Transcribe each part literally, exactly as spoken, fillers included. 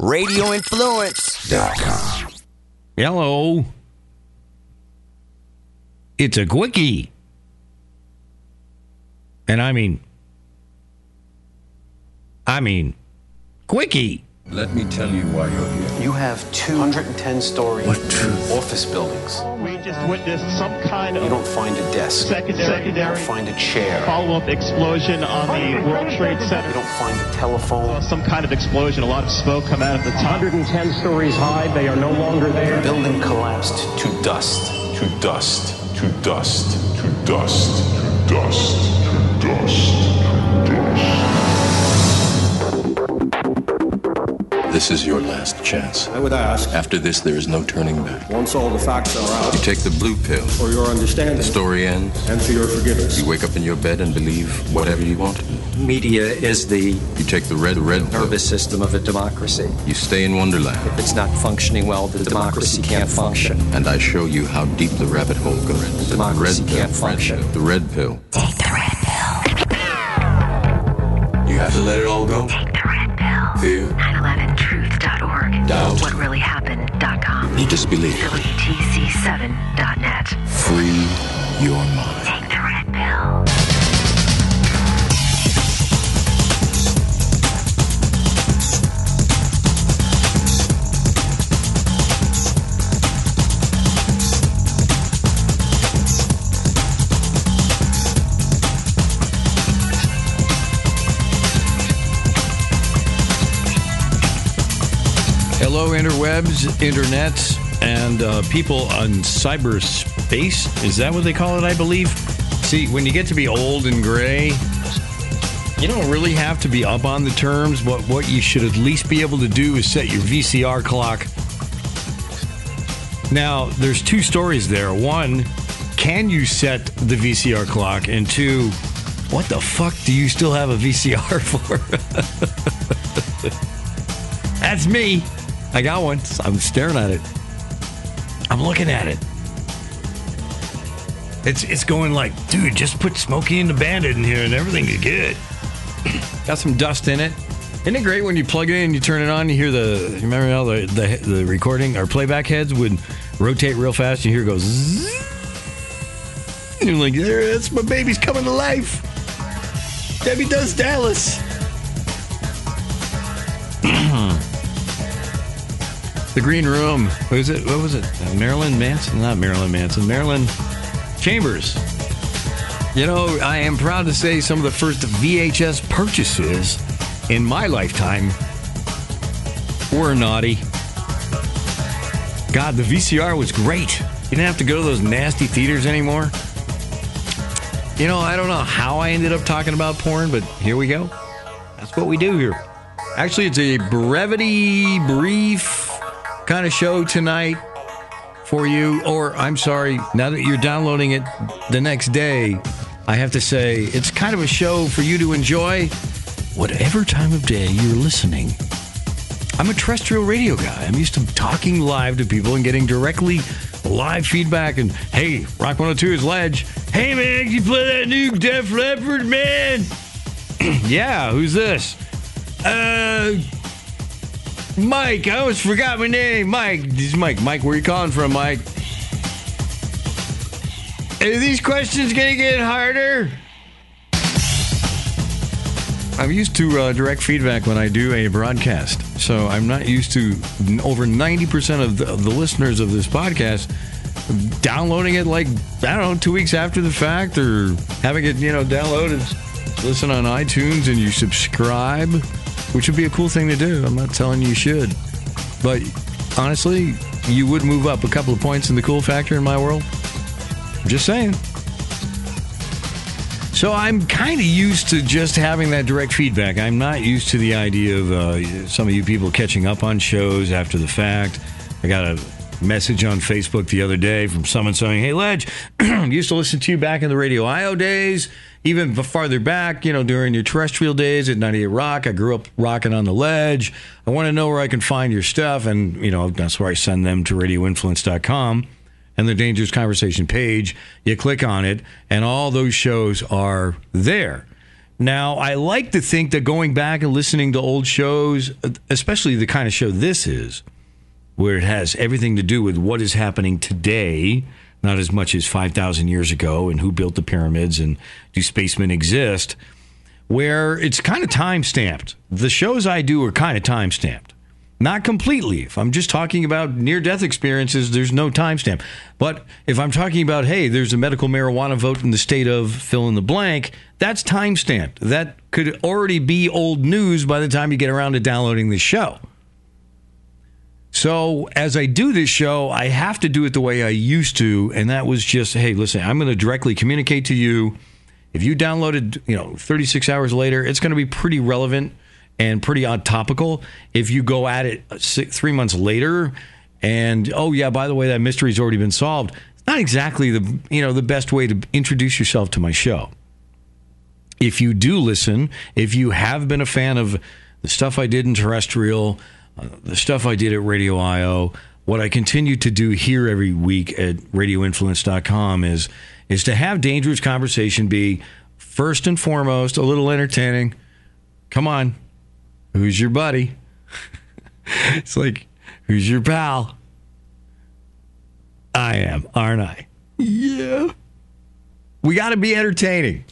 radio influence dot com. Hello. It's a quickie. And I mean, I mean, quickie. Let me tell you why you're here. You have two hundred ten stories. What truth? Office buildings. We just witnessed some kind of... You don't find a desk. Secondary. Secondary. You don't find a chair. Follow-up explosion on the World Trade Center. You don't find a telephone. Some kind of explosion. A lot of smoke come out of the top. one hundred ten stories high. They are no longer there. The building collapsed to dust. To dust. To dust. To dust. To dust. To dust. To dust. This is your last chance. I would ask. After this, there is no turning back. Once all the facts are out. You take the blue pill. For your understanding. The story ends. And for your forgiveness. You wake up in your bed and believe whatever you want to do. Media is the... You take the red, red pill. Nervous system of a democracy. You stay in Wonderland. If it's not functioning well, the democracy can't function. And I show you how deep the rabbit hole goes. The democracy can't function. The red pill. Take the red pill. You have to let it all go. Take the red pill. Fear. nine eleven truth dot org. Doubt. what really happened dot com. You disbelieve. W T C seven dot net. Free your mind. Take the red pill. Hello, interwebs, internets, and uh, people on cyberspace. Is that what they call it, I believe? See, when you get to be old and gray, you don't really have to be up on the terms, but what you should at least be able to do is set your V C R clock. Now, there's two stories there. One, can you set the V C R clock? And two, what the fuck do you still have a V C R for? That's me. I got one. I'm staring at it. I'm looking at it. It's it's going like, dude, just put Smokey and the Bandit in here and everything is good. Got some dust in it. Isn't it great when you plug it in, you turn it on, you hear the, remember how the, the, the recording, or playback heads would rotate real fast, and you hear it goes, zzz, and you're like, there, that's my baby's coming to life. Debbie Does Dallas. The Green Room. What was it? What was it? Uh, Marilyn Manson? Not Marilyn Manson. Marilyn Chambers. You know, I am proud to say some of the first V H S purchases in my lifetime were naughty. God, the V C R was great. You didn't have to go to those nasty theaters anymore. You know, I don't know how I ended up talking about porn, but here we go. That's what we do here. Actually, it's a brevity brief kind of show tonight for you, or I'm sorry, now that you're downloading it the next day, I have to say it's kind of a show for you to enjoy whatever time of day you're listening. I'm a terrestrial radio guy. I'm used to talking live to people and getting directly live feedback and, hey, Rock one oh two is Ledge. Hey, man, can you play that new Def Leppard, man? Yeah, who's this? Uh... Mike, I almost forgot my name. Mike, this is Mike. Mike, where are you calling from, Mike? Are these questions going to get harder? I'm used to uh, direct feedback when I do a broadcast, so I'm not used to over ninety percent of the, of the listeners of this podcast downloading it like, I don't know, two weeks after the fact, or having it, you know, downloaded. Listen on iTunes and you subscribe, which would be a cool thing to do. I'm not telling you you should. But honestly, you would move up a couple of points in the cool factor in my world. I'm just saying. So I'm kind of used to just having that direct feedback. I'm not used to the idea of uh, some of you people catching up on shows after the fact. I got a message on Facebook the other day from someone saying, hey, Ledge, used to listen to you back in the Radio I O days. Even farther back, you know, during your terrestrial days at ninety-eight Rock, I grew up rocking on the Ledge. I want to know where I can find your stuff. And, you know, that's where I send them to radio influence dot com and the Dangerous Conversation page. You click on it, and all those shows are there. Now, I like to think that going back and listening to old shows, especially the kind of show this is, where it has everything to do with what is happening today, not as much as five thousand years ago, and who built the pyramids, and do spacemen exist, where it's kind of time-stamped. The shows I do are kind of time-stamped. Not completely. If I'm just talking about near-death experiences, there's no timestamp. But if I'm talking about, hey, there's a medical marijuana vote in the state of fill in the blank, that's timestamped. That could already be old news by the time you get around to downloading the show. So as I do this show, I have to do it the way I used to, and that was just, hey, listen, I'm going to directly communicate to you. If you downloaded, you know, thirty-six hours later, it's going to be pretty relevant and pretty odd topical. If you go at it six, three months later and, oh, yeah, by the way, that mystery's already been solved, it's not exactly the, you know, the best way to introduce yourself to my show. If you do listen, if you have been a fan of the stuff I did in Terrestrial, uh, the stuff I did at Radio I O, what I continue to do here every week at radio influence dot com is, is to have Dangerous Conversation be, first and foremost, a little entertaining. Come on. Who's your buddy? It's like, who's your pal? I am, aren't I? Yeah. We got to be entertaining.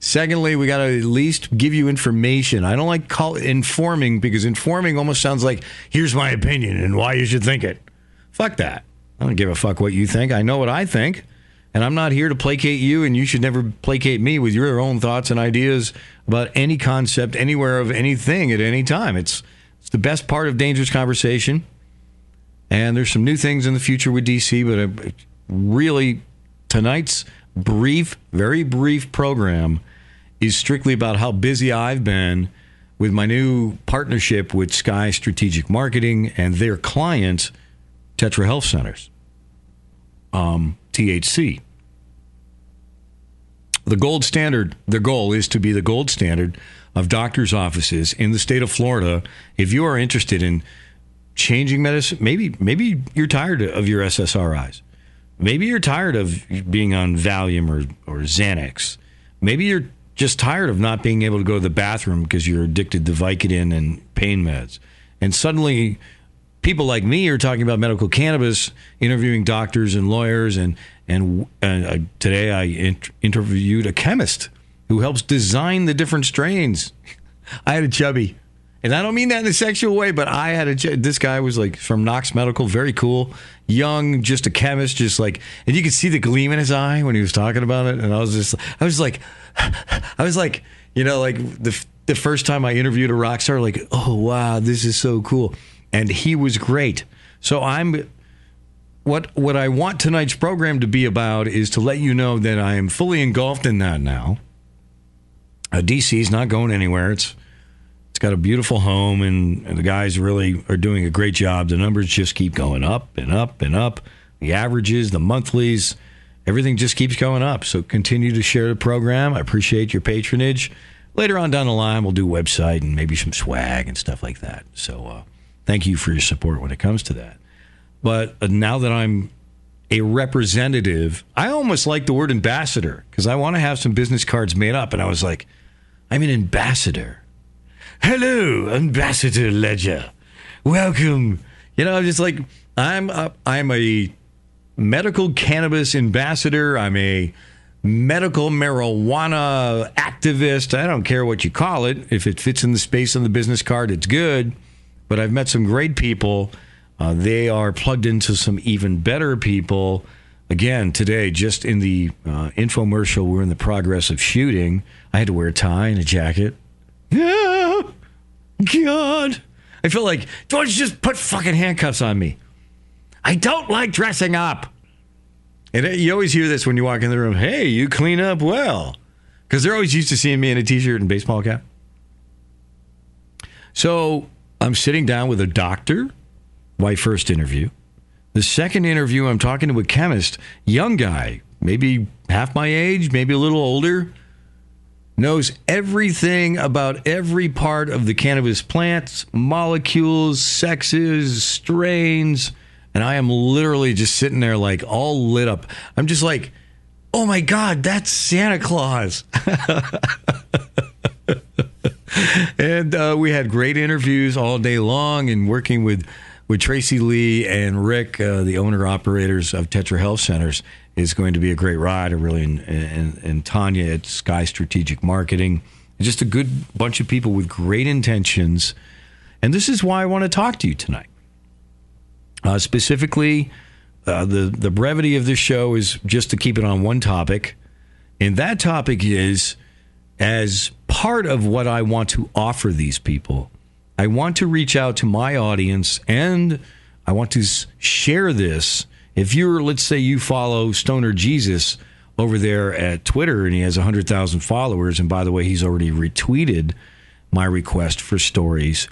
Secondly, we got to at least give you information. I don't like call it informing, because informing almost sounds like, here's my opinion and why you should think it. Fuck that. I don't give a fuck what you think. I know what I think. And I'm not here to placate you, and you should never placate me with your own thoughts and ideas about any concept, anywhere, of anything, at any time. It's it's the best part of Dangerous Conversation. And there's some new things in the future with D C, but really, tonight's brief, very brief program is strictly about how busy I've been with my new partnership with Sky Strategic Marketing and their client, Tetra Health Centers. Um... T H C. The gold standard, the goal is to be the gold standard of doctors' offices in the state of Florida. If you are interested in changing medicine, maybe maybe you're tired of your S S R Is. Maybe you're tired of being on Valium or, or Xanax. Maybe you're just tired of not being able to go to the bathroom because you're addicted to Vicodin and pain meds. And suddenly, people like me are talking about medical cannabis, interviewing doctors and lawyers, and and uh, today I int- interviewed a chemist who helps design the different strains. I had a chubby, and I don't mean that in a sexual way, but I had a ch- this guy was like from Knox Medical, very cool, young, just a chemist, just like, and you could see the gleam in his eye when he was talking about it, and I was just, I was like, I was like, you know, like the the first time I interviewed a rock star, like, oh wow, this is so cool. And he was great. So I'm what what I want tonight's program to be about is to let you know that I am fully engulfed in that now. Uh, D C's not going anywhere. It's it's got a beautiful home, and, and the guys really are doing a great job. The numbers just keep going up and up and up. The averages, the monthlies, everything just keeps going up. So continue to share the program. I appreciate your patronage. Later on down the line, we'll do website and maybe some swag and stuff like that. So uh thank you for your support when it comes to that. But now that I'm a representative, I almost like the word ambassador, because I want to have some business cards made up. And I was like, I'm an ambassador. Hello, Ambassador Ledger. Welcome. You know, I'm just like, I'm a, I'm a medical cannabis ambassador. I'm a medical marijuana activist. I don't care what you call it. If it fits in the space on the business card, it's good. But I've met some great people. Uh, they are plugged into some even better people. Again, today, just in the uh, infomercial, we're in the progress of shooting. I had to wear a tie and a jacket. Yeah, God. I feel like, don't you just put fucking handcuffs on me? I don't like dressing up. And you always hear this when you walk in the room. Hey, you clean up well. Because they're always used to seeing me in a t-shirt and baseball cap. So I'm sitting down with a doctor, my first interview. The second interview, I'm talking to a chemist, young guy, maybe half my age, maybe a little older, knows everything about every part of the cannabis plants, molecules, sexes, strains, and I am literally just sitting there like all lit up. I'm just like, oh my God, that's Santa Claus. And uh, we had great interviews all day long, and working with, with Tracy Lee and Rick, uh, the owner-operators of Tetra Health Centers, is going to be a great ride. I really, and, and, and Tanya at Sky Strategic Marketing. Just a good bunch of people with great intentions. And this is why I want to talk to you tonight. Uh, specifically, uh, the, the brevity of this show is just to keep it on one topic. And that topic is, as part of what I want to offer these people, I want to reach out to my audience, and I want to share this. If you're, let's say you follow Stoner Jesus over there at Twitter, and he has one hundred thousand followers, and by the way, he's already retweeted my request for stories,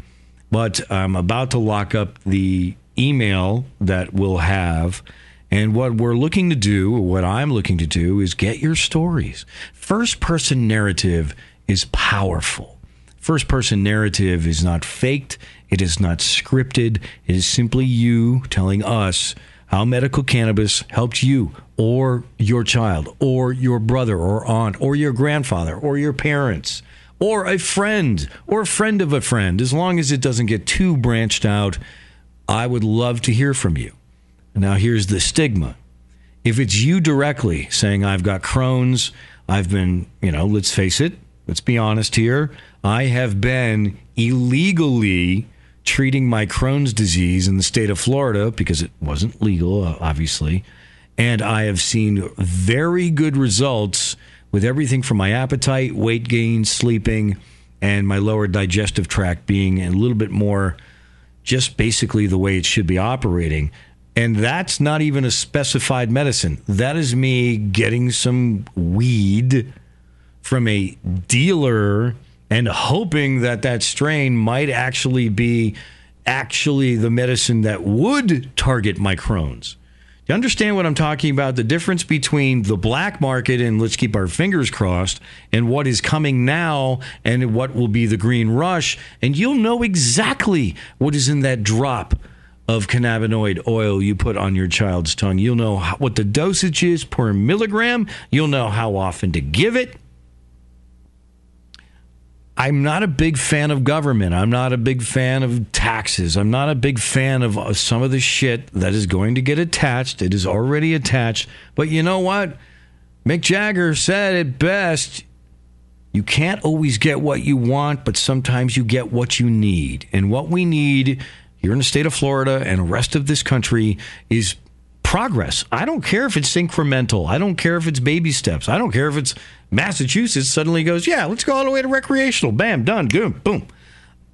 but I'm about to lock up the email that we'll have. And what we're looking to do, what I'm looking to do, is get your stories. First-person narrative is powerful. First-person narrative is not faked. It is not scripted. It is simply you telling us how medical cannabis helped you or your child or your brother or aunt or your grandfather or your parents or a friend or a friend of a friend. As long as it doesn't get too branched out, I would love to hear from you. Now, here's the stigma. If it's you directly saying, I've got Crohn's, I've been, you know, let's face it, let's be honest here, I have been illegally treating my Crohn's disease in the state of Florida because it wasn't legal, obviously, and I have seen very good results with everything from my appetite, weight gain, sleeping, and my lower digestive tract being a little bit more just basically the way it should be operating. And that's not even a specified medicine. That is me getting some weed from a dealer and hoping that that strain might actually be actually the medicine that would target my Crohn's. Do you understand what I'm talking about? The difference between the black market and let's keep our fingers crossed and what is coming now and what will be the green rush. And you'll know exactly what is in that drop of cannabinoid oil you put on your child's tongue. You'll know what the dosage is per milligram. You'll know how often to give it. I'm not a big fan of government. I'm not a big fan of taxes. I'm not a big fan of some of the shit that is going to get attached. It is already attached. But you know what? Mick Jagger said it best. You can't always get what you want, but sometimes you get what you need. And what we need here in the state of Florida and the rest of this country is progress. I don't care if it's incremental. I don't care if it's baby steps. I don't care if it's Massachusetts suddenly goes, yeah, let's go all the way to recreational. Bam, done, boom, boom.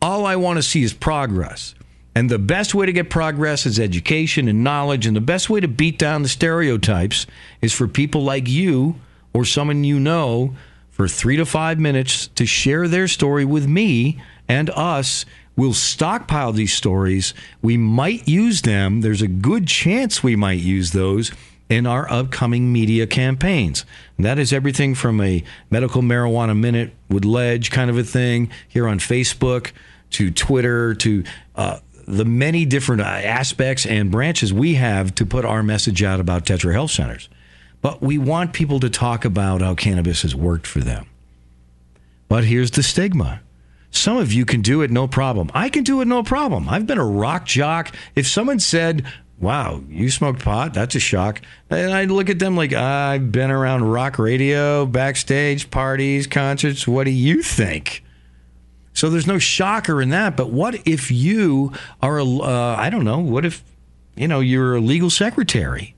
All I want to see is progress. And the best way to get progress is education and knowledge. And the best way to beat down the stereotypes is for people like you or someone you know for three to five minutes to share their story with me and us. We'll stockpile these stories. We might use them. There's a good chance we might use those in our upcoming media campaigns. And that is everything from a medical marijuana minute with Ledge kind of a thing here on Facebook to Twitter to uh, the many different aspects and branches we have to put our message out about Tetra Health Centers. But we want people to talk about how cannabis has worked for them. But here's the stigma. Some of you can do it, no problem. I can do it, no problem. I've been a rock jock. If someone said, wow, you smoked pot, that's a shock. And I look at them like, I've been around rock radio, backstage, parties, concerts. What do you think? So there's no shocker in that. But what if you are, uh, I don't know, what if, you know, you're a legal secretary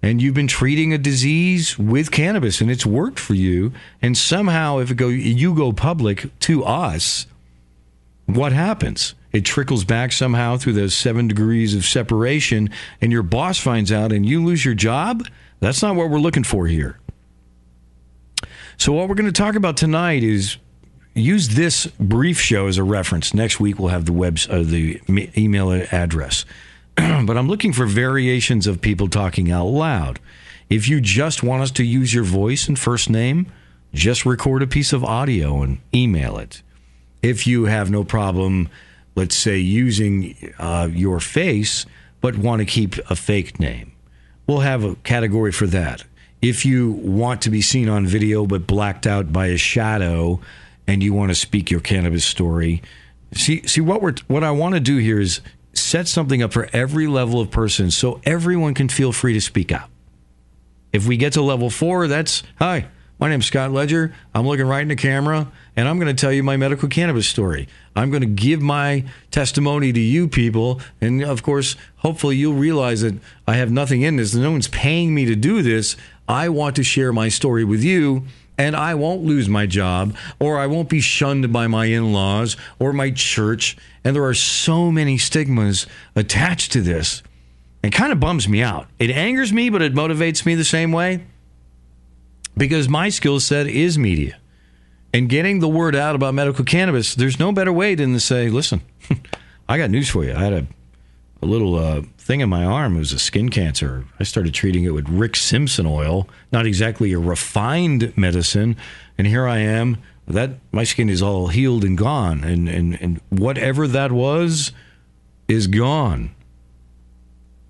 and you've been treating a disease with cannabis, and it's worked for you, and somehow if it go, you go public to us, what happens? It trickles back somehow through those seven degrees of separation, and your boss finds out, and you lose your job? That's not what we're looking for here. So what we're going to talk about tonight is use this brief show as a reference. Next week we'll have the, web, uh, the email address. But I'm looking for variations of people talking out loud. If you just want us to use your voice and first name, just record a piece of audio and email it. If you have no problem, let's say, using uh, your face, but want to keep a fake name, we'll have a category for that. If you want to be seen on video but blacked out by a shadow and you want to speak your cannabis story. See, see what we're what I want to do here is set something up for every level of person so everyone can feel free to speak up. If we get to level four, that's, hi, my name's Scott Ledger. I'm looking right in the camera, and I'm going to tell you my medical cannabis story. I'm going to give my testimony to you people, and, of course, hopefully you'll realize that I have nothing in this. No one's paying me to do this. I want to share my story with you, and I won't lose my job, or I won't be shunned by my in-laws or my church. And there are so many stigmas attached to this. It kind of bums me out. It angers me, but it motivates me the same way, because my skill set is media. And getting the word out about medical cannabis, there's no better way than to say, listen, I got news for you. I had a, a little uh, thing in my arm. It was a skin cancer. I started treating it with Rick Simpson oil, not exactly a refined medicine. And here I am. That my skin is all healed and gone. And, and, and whatever that was is gone.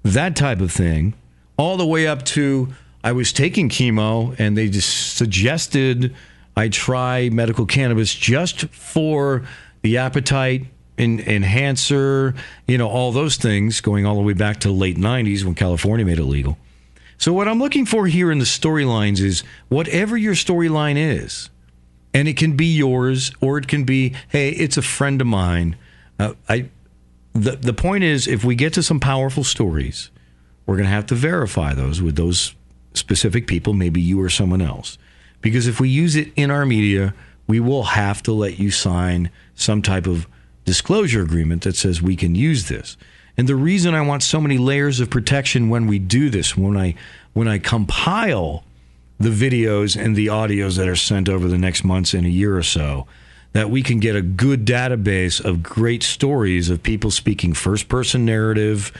That type of thing, all the way up to I was taking chemo, and they just suggested I try medical cannabis just for the appetite in, enhancer, you know, all those things, going all the way back to the late nineties when California made it legal. So what I'm looking for here in the storylines is whatever your storyline is, and it can be yours, or it can be, hey, it's a friend of mine. Uh, I the the point is, if we get to some powerful stories, we're going to have to verify those with those specific people, maybe you or someone else. Because if we use it in our media, we will have to let you sign some type of disclosure agreement that says we can use this. And the reason I want so many layers of protection when we do this, when I when I compile the videos and the audios that are sent over the next months and a year or so, that we can get a good database of great stories of people speaking first-person narrative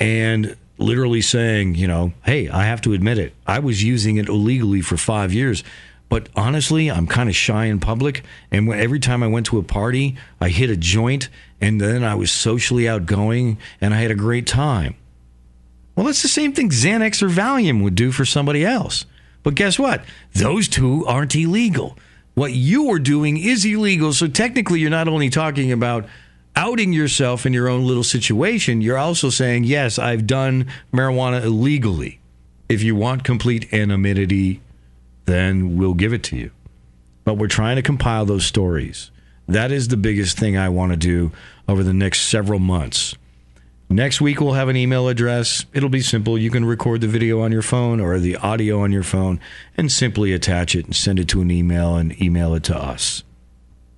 and literally saying, you know, hey, I have to admit it. I was using it illegally for five years. But honestly, I'm kind of shy in public. And when, every time I went to a party, I hit a joint. And then I was socially outgoing. And I had a great time. Well, that's the same thing Xanax or Valium would do for somebody else. But guess what? Those two aren't illegal. What you were doing is illegal. So technically, you're not only talking about outing yourself in your own little situation, you're also saying, yes, I've done marijuana illegally. If you want complete anonymity, then we'll give it to you. But we're trying to compile those stories. That is the biggest thing I want to do over the next several months. Next week, we'll have an email address. It'll be simple. You can record the video on your phone or the audio on your phone and simply attach it and send it to an email and email it to us,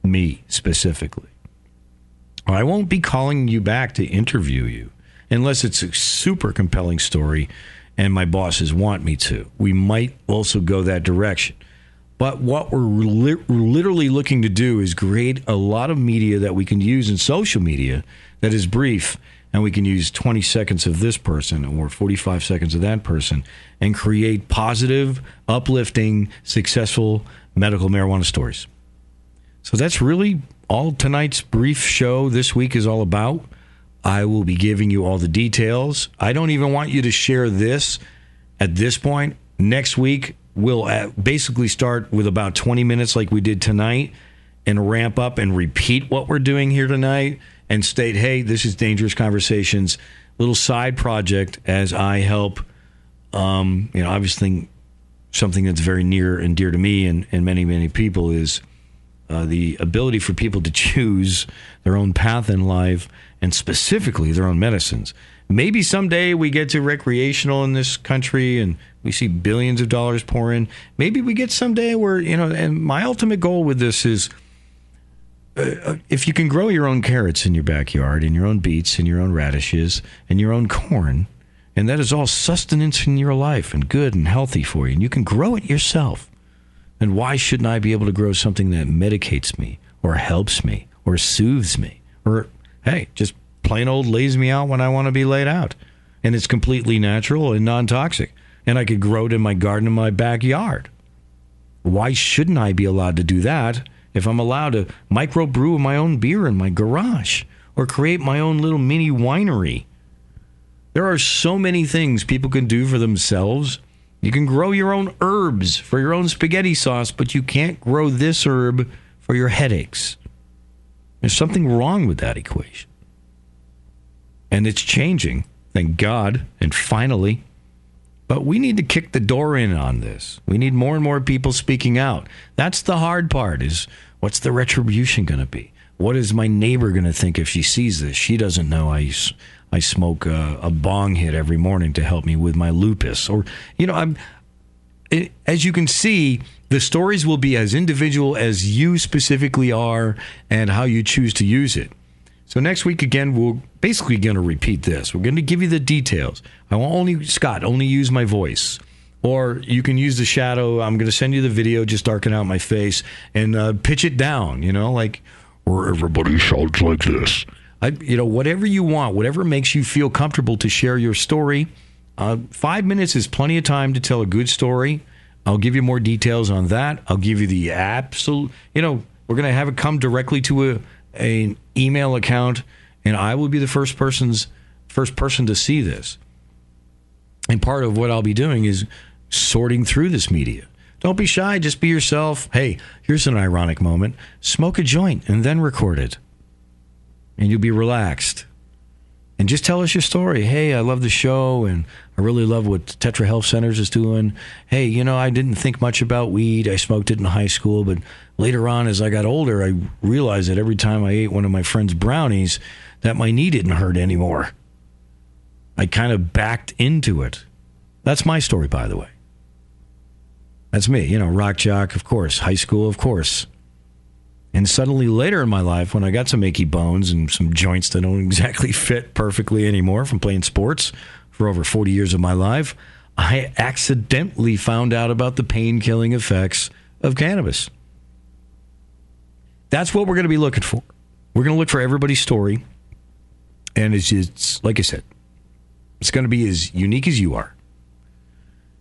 me specifically. I won't be calling you back to interview you unless it's a super compelling story and my bosses want me to. We might also go that direction. But what we're li- literally looking to do is create a lot of media that we can use in social media that is brief, and we can use twenty seconds of this person or forty-five seconds of that person and create positive, uplifting, successful medical marijuana stories. So that's really all tonight's brief show this week is all about. I will be giving you all the details. I don't even want you to share this at this point. Next week, we'll basically start with about twenty minutes like we did tonight and ramp up and repeat what we're doing here tonight and state, hey, this is Dangerous Conversations, little side project as I help, um, you know, obviously something that's very near and dear to me and, and many, many people is Uh, the ability for people to choose their own path in life and specifically their own medicines. Maybe someday we get to recreational in this country and we see billions of dollars pour in. Maybe we get someday where, you know, and my ultimate goal with this is uh, if you can grow your own carrots in your backyard and your own beets and your own radishes and your own corn, and that is all sustenance in your life and good and healthy for you, and you can grow it yourself. And why shouldn't I be able to grow something that medicates me or helps me or soothes me or, hey, just plain old lays me out when I want to be laid out? And it's completely natural and non-toxic. And I could grow it in my garden in my backyard. Why shouldn't I be allowed to do that if I'm allowed to microbrew my own beer in my garage or create my own little mini winery? There are so many things people can do for themselves. You can grow your own herbs for your own spaghetti sauce, but you can't grow this herb for your headaches. There's something wrong with that equation. And it's changing, thank God, and finally. But we need to kick the door in on this. We need more and more people speaking out. That's the hard part, is what's the retribution going to be? What is my neighbor going to think if she sees this? She doesn't know I, I smoke a, a bong hit every morning to help me with my lupus. Or, you know, I'm, it, as you can see, the stories will be as individual as you specifically are and how you choose to use it. So next week, again, we're basically going to repeat this. We're going to give you the details. I will only, Scott, only use my voice. Or you can use the shadow. I'm going to send you the video, just darken out my face, and uh, pitch it down, you know, like, or everybody shouts like this. I, you know, whatever you want, whatever makes you feel comfortable to share your story. Uh, five minutes is plenty of time to tell a good story. I'll give you more details on that. I'll give you the absolute, you know, we're going to have it come directly to a, an email account, and I will be the first person's first person to see this. And part of what I'll be doing is sorting through this media. Don't be shy, just be yourself. Hey, here's an ironic moment. Smoke a joint and then record it. And you'll be relaxed. And just tell us your story. Hey, I love the show, and I really love what Tetra Health Centers is doing. Hey, you know, I didn't think much about weed. I smoked it in high school, but later on as I got older, I realized that every time I ate one of my friend's brownies, that my knee didn't hurt anymore. I kind of backed into it. That's my story, by the way. That's me, you know, rock jock, of course, high school, of course. And suddenly later in my life, when I got some achy bones and some joints that don't exactly fit perfectly anymore from playing sports for over forty years of my life, I accidentally found out about the pain-killing effects of cannabis. That's what we're going to be looking for. We're going to look for everybody's story. And it's just, like I said, it's going to be as unique as you are.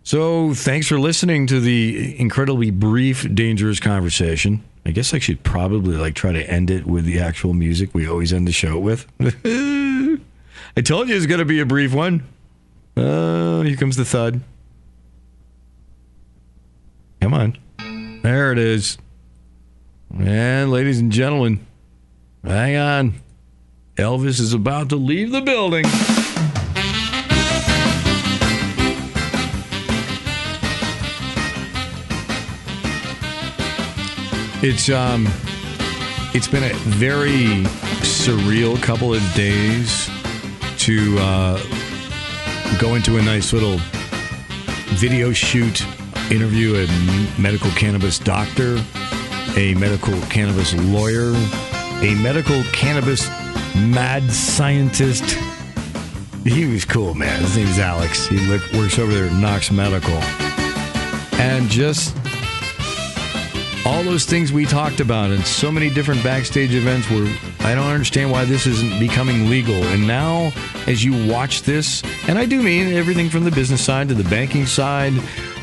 So thanks for listening to the incredibly brief, dangerous conversation. I guess I should probably like try to end it with the actual music we always end the show with. I told you it's going to be a brief one. Oh, here comes the thud. Come on. There it is. And ladies and gentlemen, hang on. Elvis is about to leave the building. It's um, it's been a very surreal couple of days to uh, go into a nice little video shoot, interview a medical cannabis doctor, a medical cannabis lawyer, a medical cannabis mad scientist. He was cool, man. His name's Alex. He works over there at Knox Medical. And just all those things we talked about in so many different backstage events where I don't understand why this isn't becoming legal. And now, as you watch this, and I do mean everything from the business side to the banking side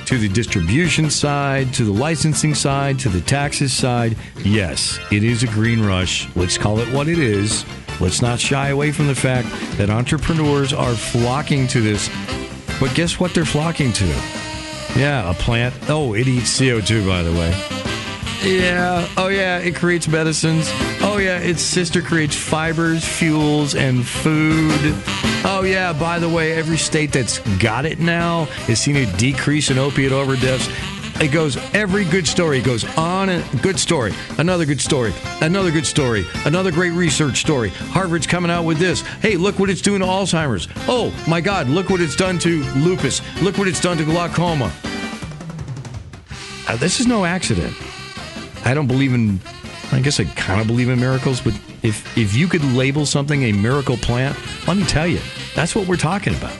to the distribution side to the licensing side to the taxes side, yes, it is a green rush. Let's call it what it is. Let's not shy away from the fact that entrepreneurs are flocking to this. But guess what they're flocking to? Yeah, a plant. Oh, it eats C O two, by the way. Yeah, oh yeah, it creates medicines. Oh yeah, its sister creates fibers, fuels, and food. Oh yeah, by the way, every state that's got it now is seeing a decrease in opiate overdose. It goes, every good story goes on. And good story, another good story, another good story, another great research story. Harvard's coming out with this. Hey, look what it's doing to Alzheimer's. Oh my God, look what it's done to lupus. Look what it's done to glaucoma. Now, this is no accident. I don't believe in, I guess I kind of believe in miracles, but if, if you could label something a miracle plant, let me tell you, that's what we're talking about.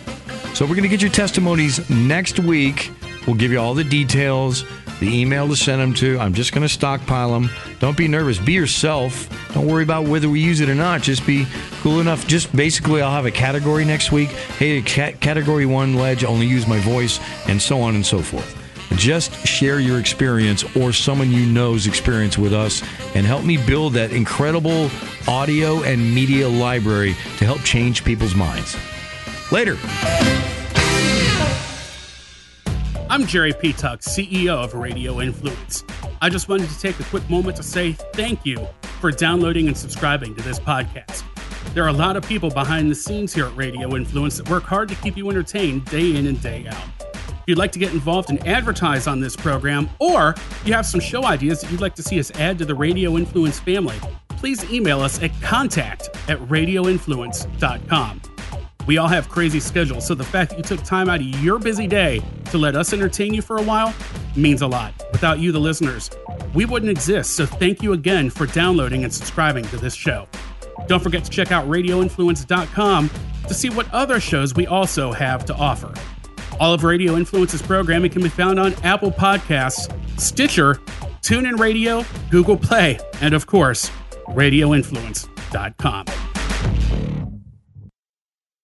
So we're going to get your testimonies next week. We'll give you all the details, the email to send them to. I'm just going to stockpile them. Don't be nervous. Be yourself. Don't worry about whether we use it or not. Just be cool enough. Just basically, I'll have a category next week. Hey, cat- category one, Ledge, only use my voice, and so on and so forth. Just share your experience or someone you know's experience with us and help me build that incredible audio and media library to help change people's minds. Later. I'm Jerry Petuck, C E O of Radio Influence. I just wanted to take a quick moment to say thank you for downloading and subscribing to this podcast. There are a lot of people behind the scenes here at Radio Influence that work hard to keep you entertained day in and day out. If you'd like to get involved and advertise on this program, or you have some show ideas that you'd like to see us add to the Radio Influence family, please email us at contact at radioinfluence dot com. We all have crazy schedules, so the fact that you took time out of your busy day to let us entertain you for a while means a lot. Without you, the listeners, we wouldn't exist, so thank you again for downloading and subscribing to this show. Don't forget to check out radio influence dot com to see what other shows we also have to offer. All of Radio Influence's programming can be found on Apple Podcasts, Stitcher, TuneIn Radio, Google Play, and of course, radio influence dot com.